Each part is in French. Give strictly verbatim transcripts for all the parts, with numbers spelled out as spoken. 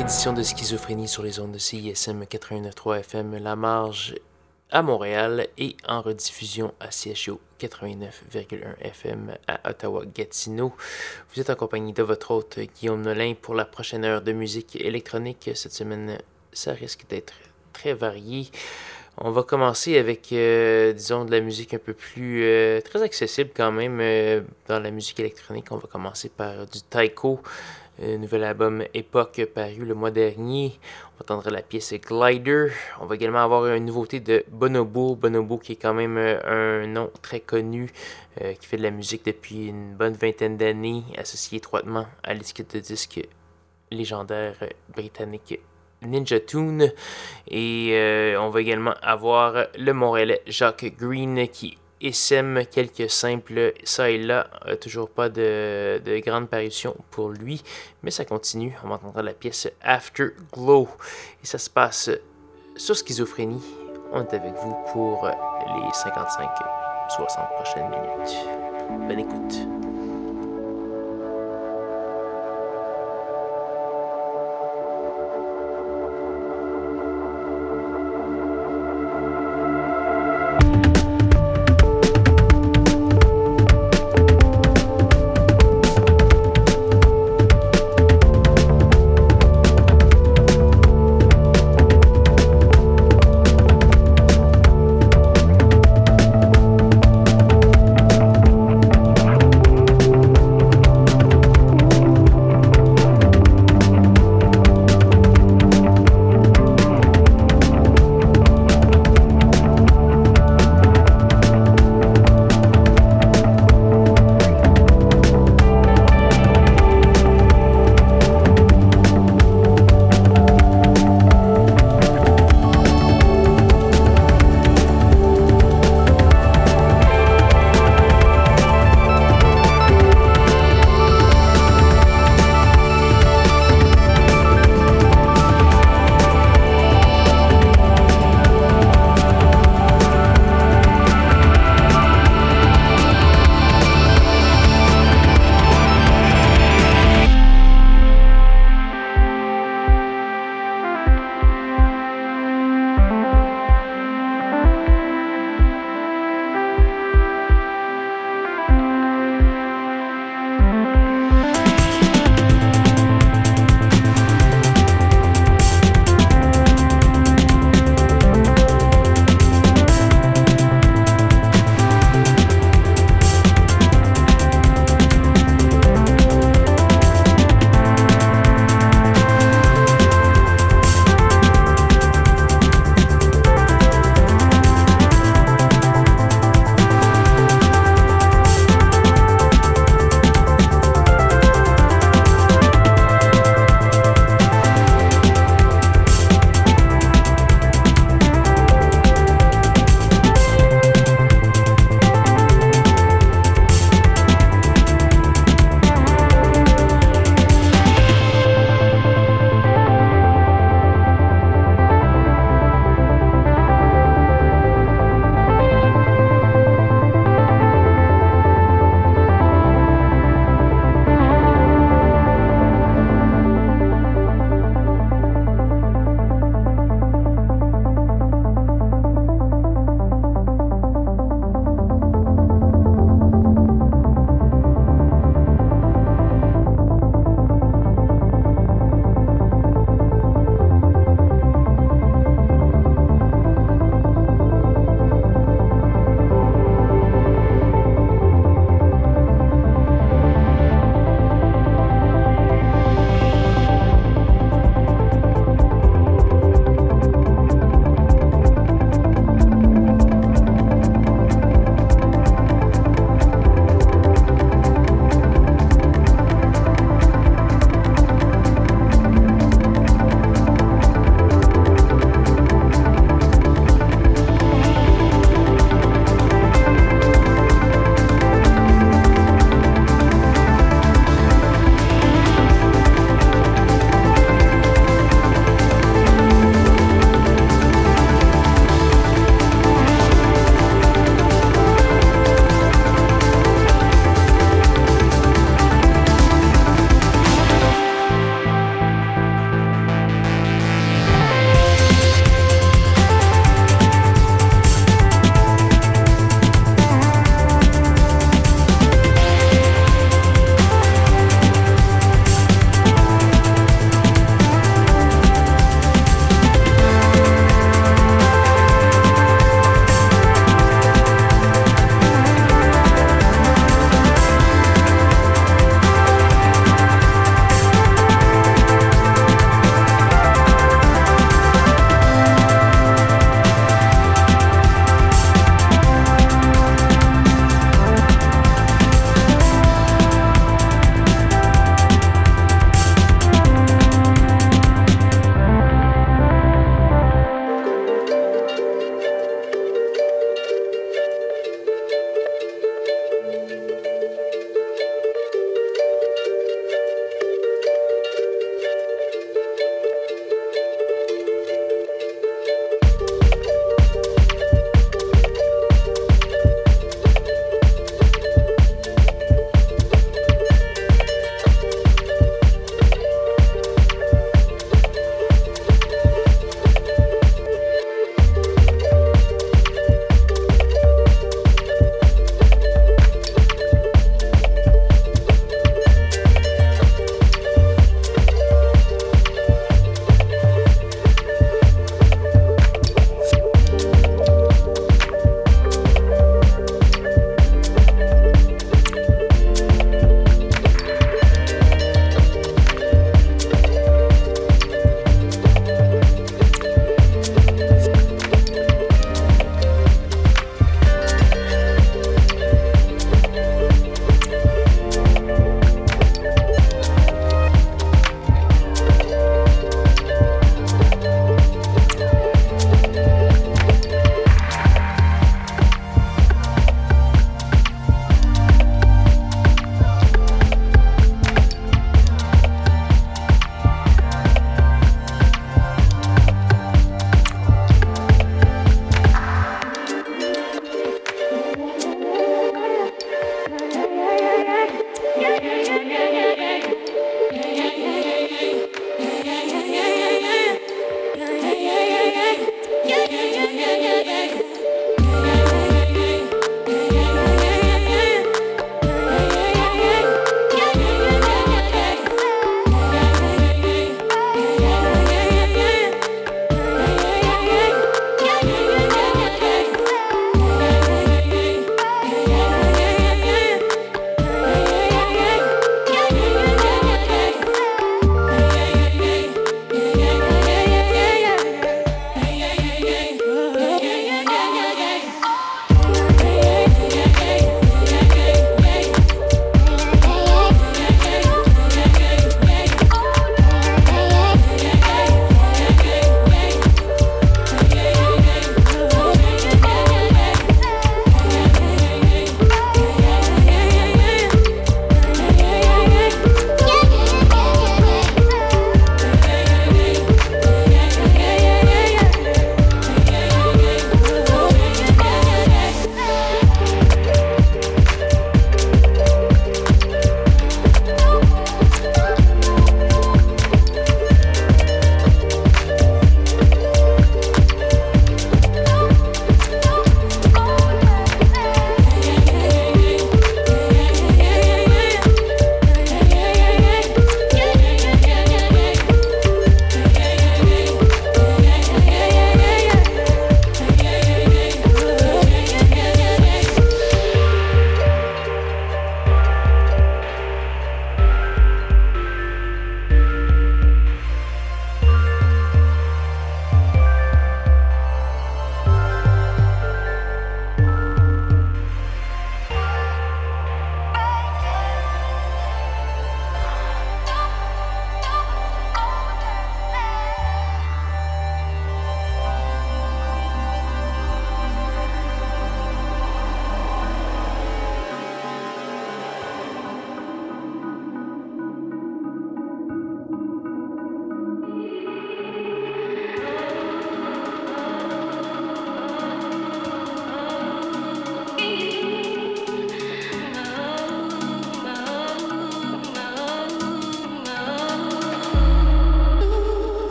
Édition de Schizophrénie sur les ondes de C I S M quatre-vingt-neuf virgule trois F M La Marge à Montréal et en rediffusion à C H U O quatre-vingt-neuf virgule un F M à Ottawa-Gatineau. Vous êtes en compagnie de votre hôte Guillaume Nolin pour la prochaine heure de musique électronique. Cette semaine, ça risque d'être très varié. On va commencer avec, euh, disons, de la musique un peu plus euh, très accessible quand même euh, dans la musique électronique. On va commencer par du Taiko. Un nouvel album Époque paru le mois dernier. On entendra la pièce Glider. On va également avoir une nouveauté de Bonobo. Bonobo qui est quand même un nom très connu, euh, qui fait de la musique depuis une bonne vingtaine d'années, associé étroitement à l'étiquette de disque légendaire britannique Ninja Tune. Et euh, on va également avoir le Montréalais Jacques Greene qui sème quelques simples ça et là, toujours pas de, de grande parution pour lui, mais ça continue. On entendra la pièce Afterglow et ça se passe sur Schizophrénie. On est avec vous pour les cinquante-cinq à soixante prochaines minutes. Bonne écoute.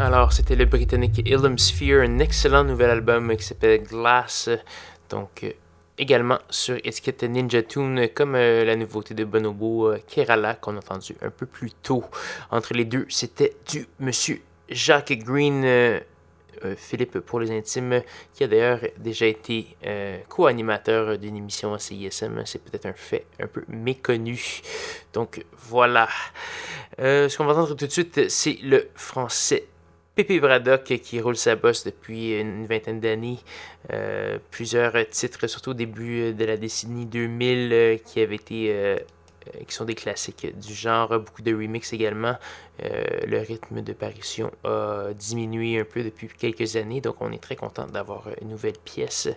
Alors, c'était le Britannique Illum Sphere, un excellent nouvel album qui s'appelle Glass, donc euh, également sur étiquette Ninja Tune, comme euh, la nouveauté de Bonobo euh, Kerala qu'on a entendu un peu plus tôt. Entre les deux, c'était du monsieur Jacques Greene, euh, euh, Philippe pour les intimes, qui a d'ailleurs déjà été euh, co-animateur d'une émission à C I S M. C'est peut-être un fait un peu méconnu. Donc voilà. Euh, ce qu'on va entendre tout de suite, c'est le français Pépé Bradock qui roule sa bosse depuis une vingtaine d'années. Euh, plusieurs titres, surtout au début de la décennie deux mille, euh, qui avaient été... Euh, qui sont des classiques du genre, beaucoup de remix également. Euh, le rythme de parution a diminué un peu depuis quelques années, donc on est très content d'avoir une nouvelle pièce,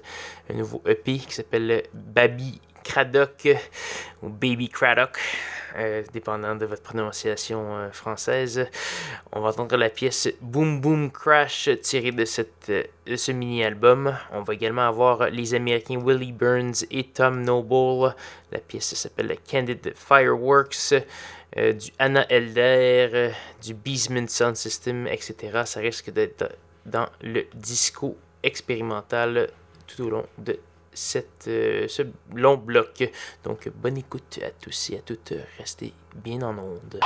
un nouveau E P qui s'appelle Baby Craddock ou Baby Craddock, euh, dépendant de votre prononciation euh, française. On va entendre la pièce Boom Boom Crash tirée de, cette, de ce mini-album. On va également avoir les Américains Willie Burns et Tom Noble. La pièce s'appelle Candid Fireworks, euh, du Ana Helder, euh, du Beesmunt Soundsystem, et cetera. Ça risque d'être dans le disco expérimental tout au long de Cette, euh, ce long bloc. Donc, bonne écoute à tous et à toutes. Restez bien en onde.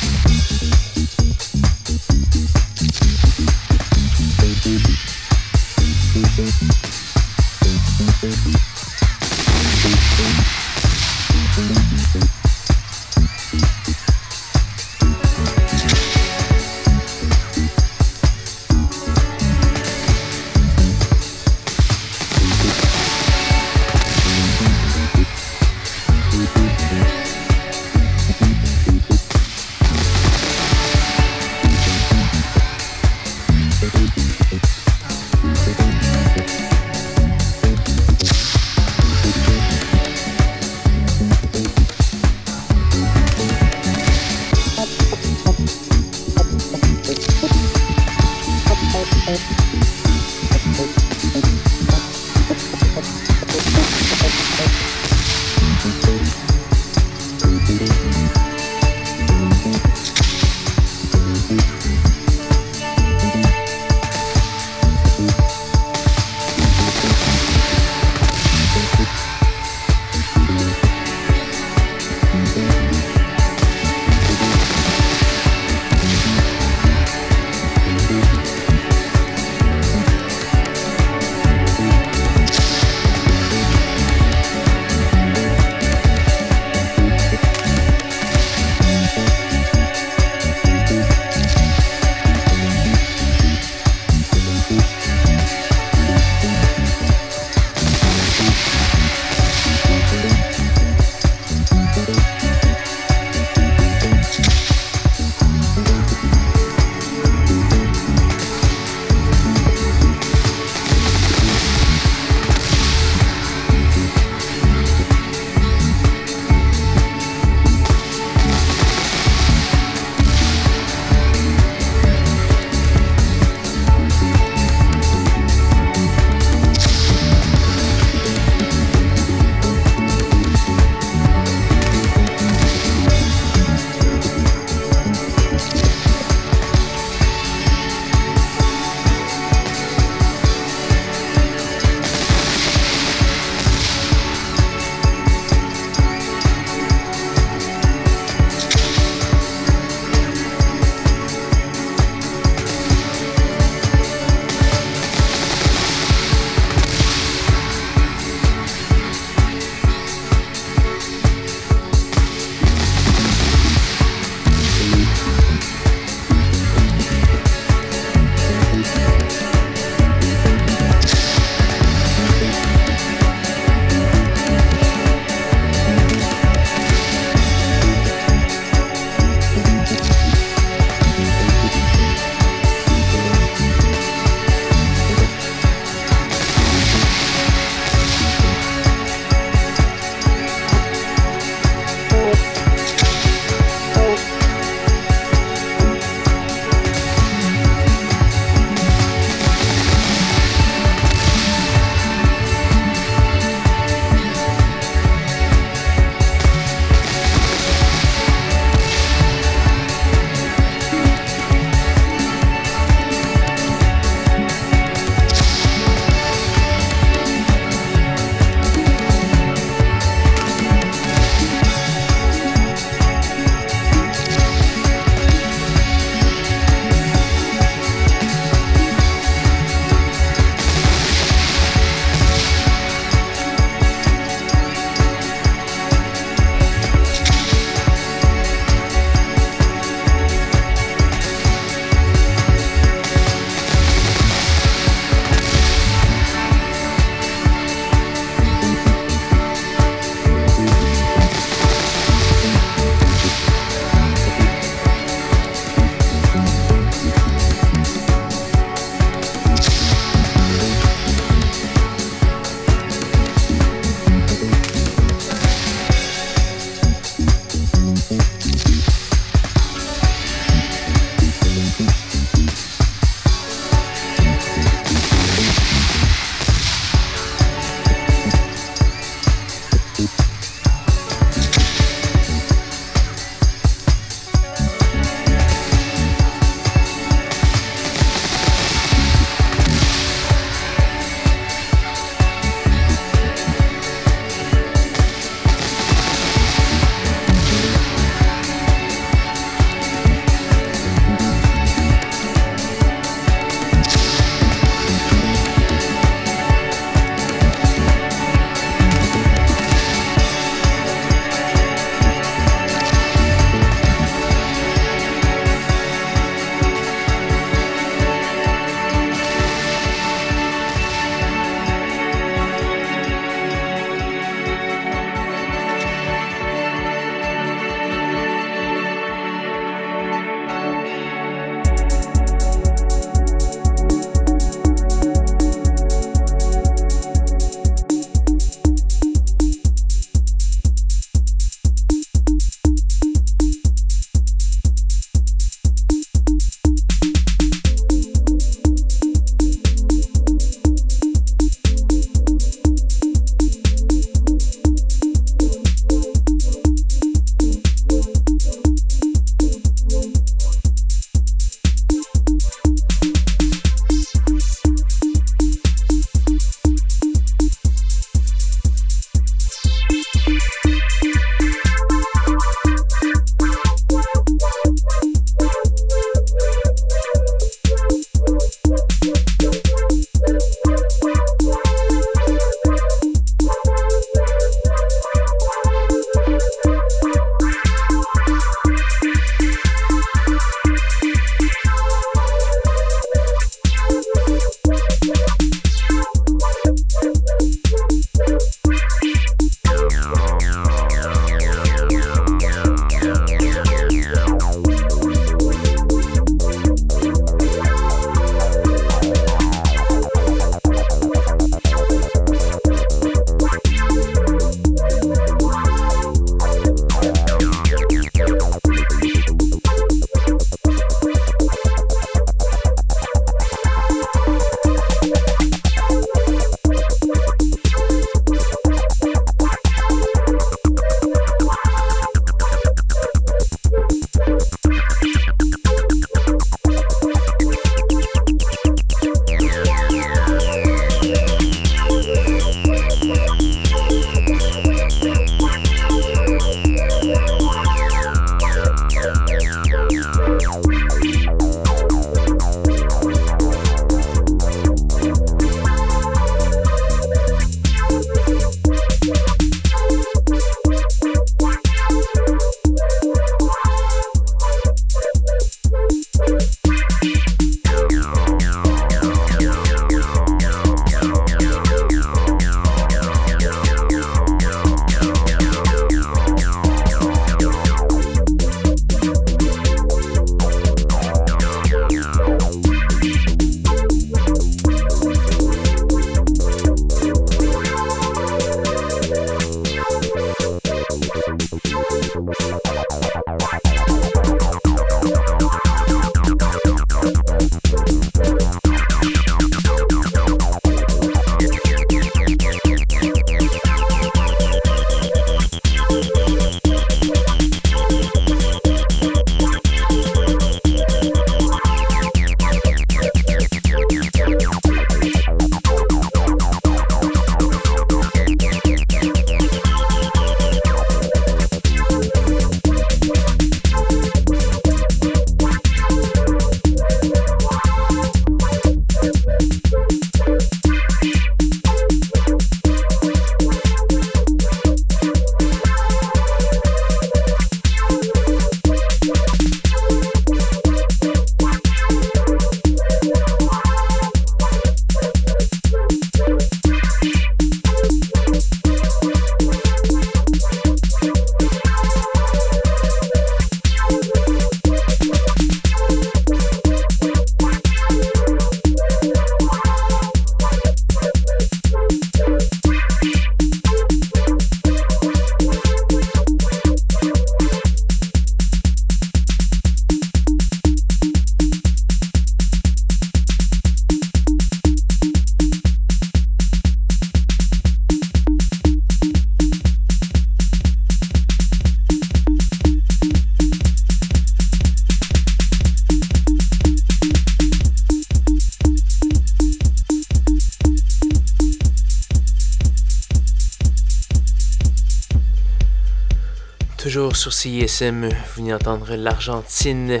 Sur C I S M, vous venez d'entendre l'Argentine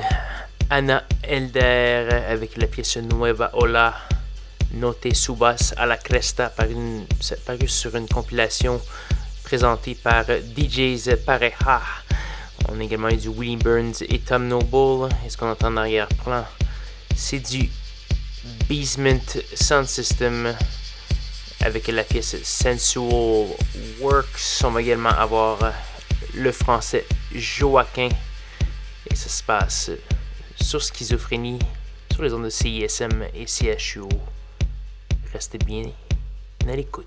Ana Helder avec la pièce Nueva Ola, No Te Subas a la Cresta, parue par sur une compilation présentée par D Js Pareja. On a également eu du Willie Burns et Tom Noble. Et ce qu'on entend en arrière-plan, c'est du Beesmunt Soundsystem avec la pièce Sensual Works. On va également avoir le français Joaquin, et ça se passe sur Schizophrénie, sur les ondes de C I S M et C H U O. Restez bien à l'écoute.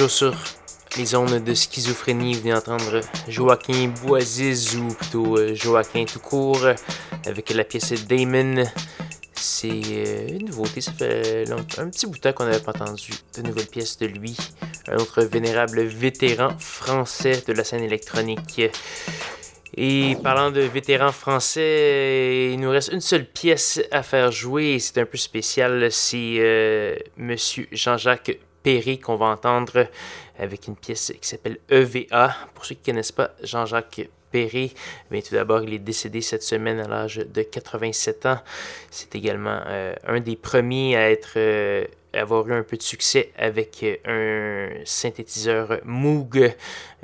toujours sur les ondes de schizophrénie. Vous venez entendre Joaquim Bouaziz, ou plutôt Joaquin tout court, avec la pièce Daemon. C'est une nouveauté, ça fait longtemps, un petit bout de temps qu'on n'avait pas entendu de nouvelles pièces de lui. Un autre vénérable vétéran français de la scène électronique. Et parlant de vétérans français, il nous reste une seule pièce à faire jouer, et c'est un peu spécial, c'est euh, Monsieur Jean-Jacques Perrey qu'on va entendre avec une pièce qui s'appelle E V A. Pour ceux qui ne connaissent pas Jean-Jacques Perrey, mais tout d'abord, il est décédé cette semaine à l'âge de quatre-vingt-sept ans. C'est également euh, un des premiers à être, euh, avoir eu un peu de succès avec un synthétiseur Moog.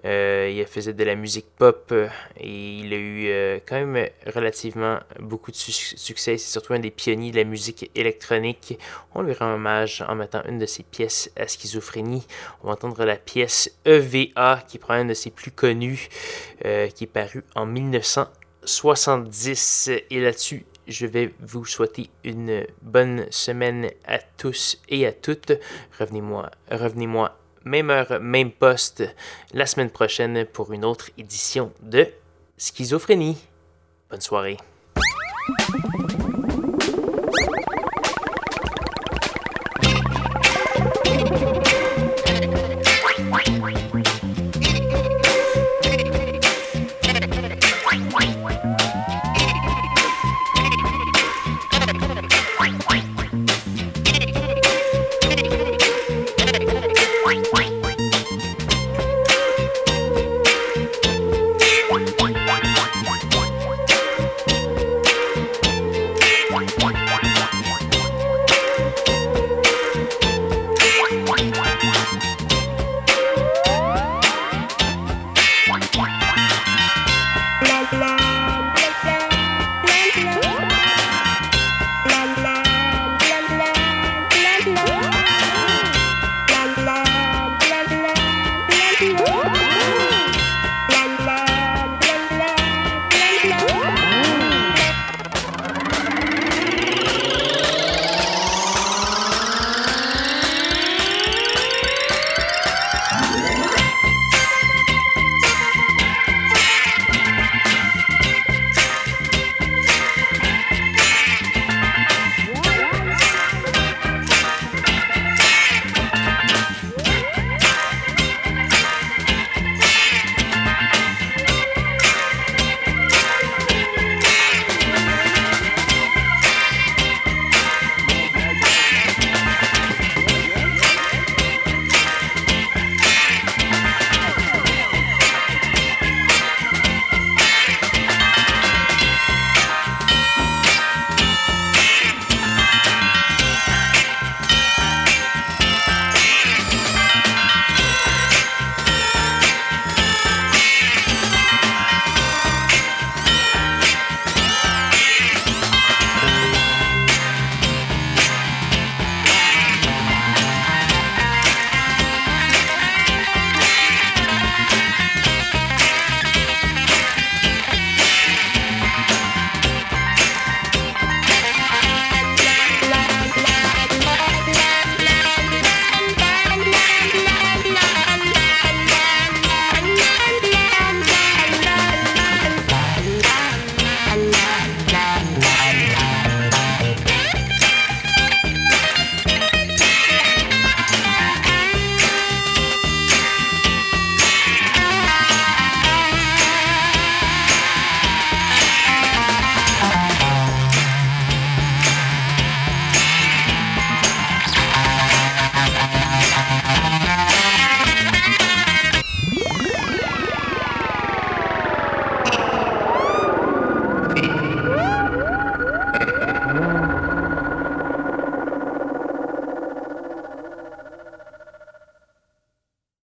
Euh, il faisait de la musique pop et il a eu euh, quand même relativement beaucoup de su- succès. C'est surtout un des pionniers de la musique électronique. On lui rend hommage en mettant une de ses pièces à schizophrénie. On va entendre la pièce E V A, qui prend une de ses plus connues, euh, qui est parue en dix-neuf soixante-dix. Et là-dessus, je vais vous souhaiter une bonne semaine à tous et à toutes. Revenez-moi, revenez-moi, même heure, même poste, la semaine prochaine pour une autre édition de Schizophrénie. Bonne soirée.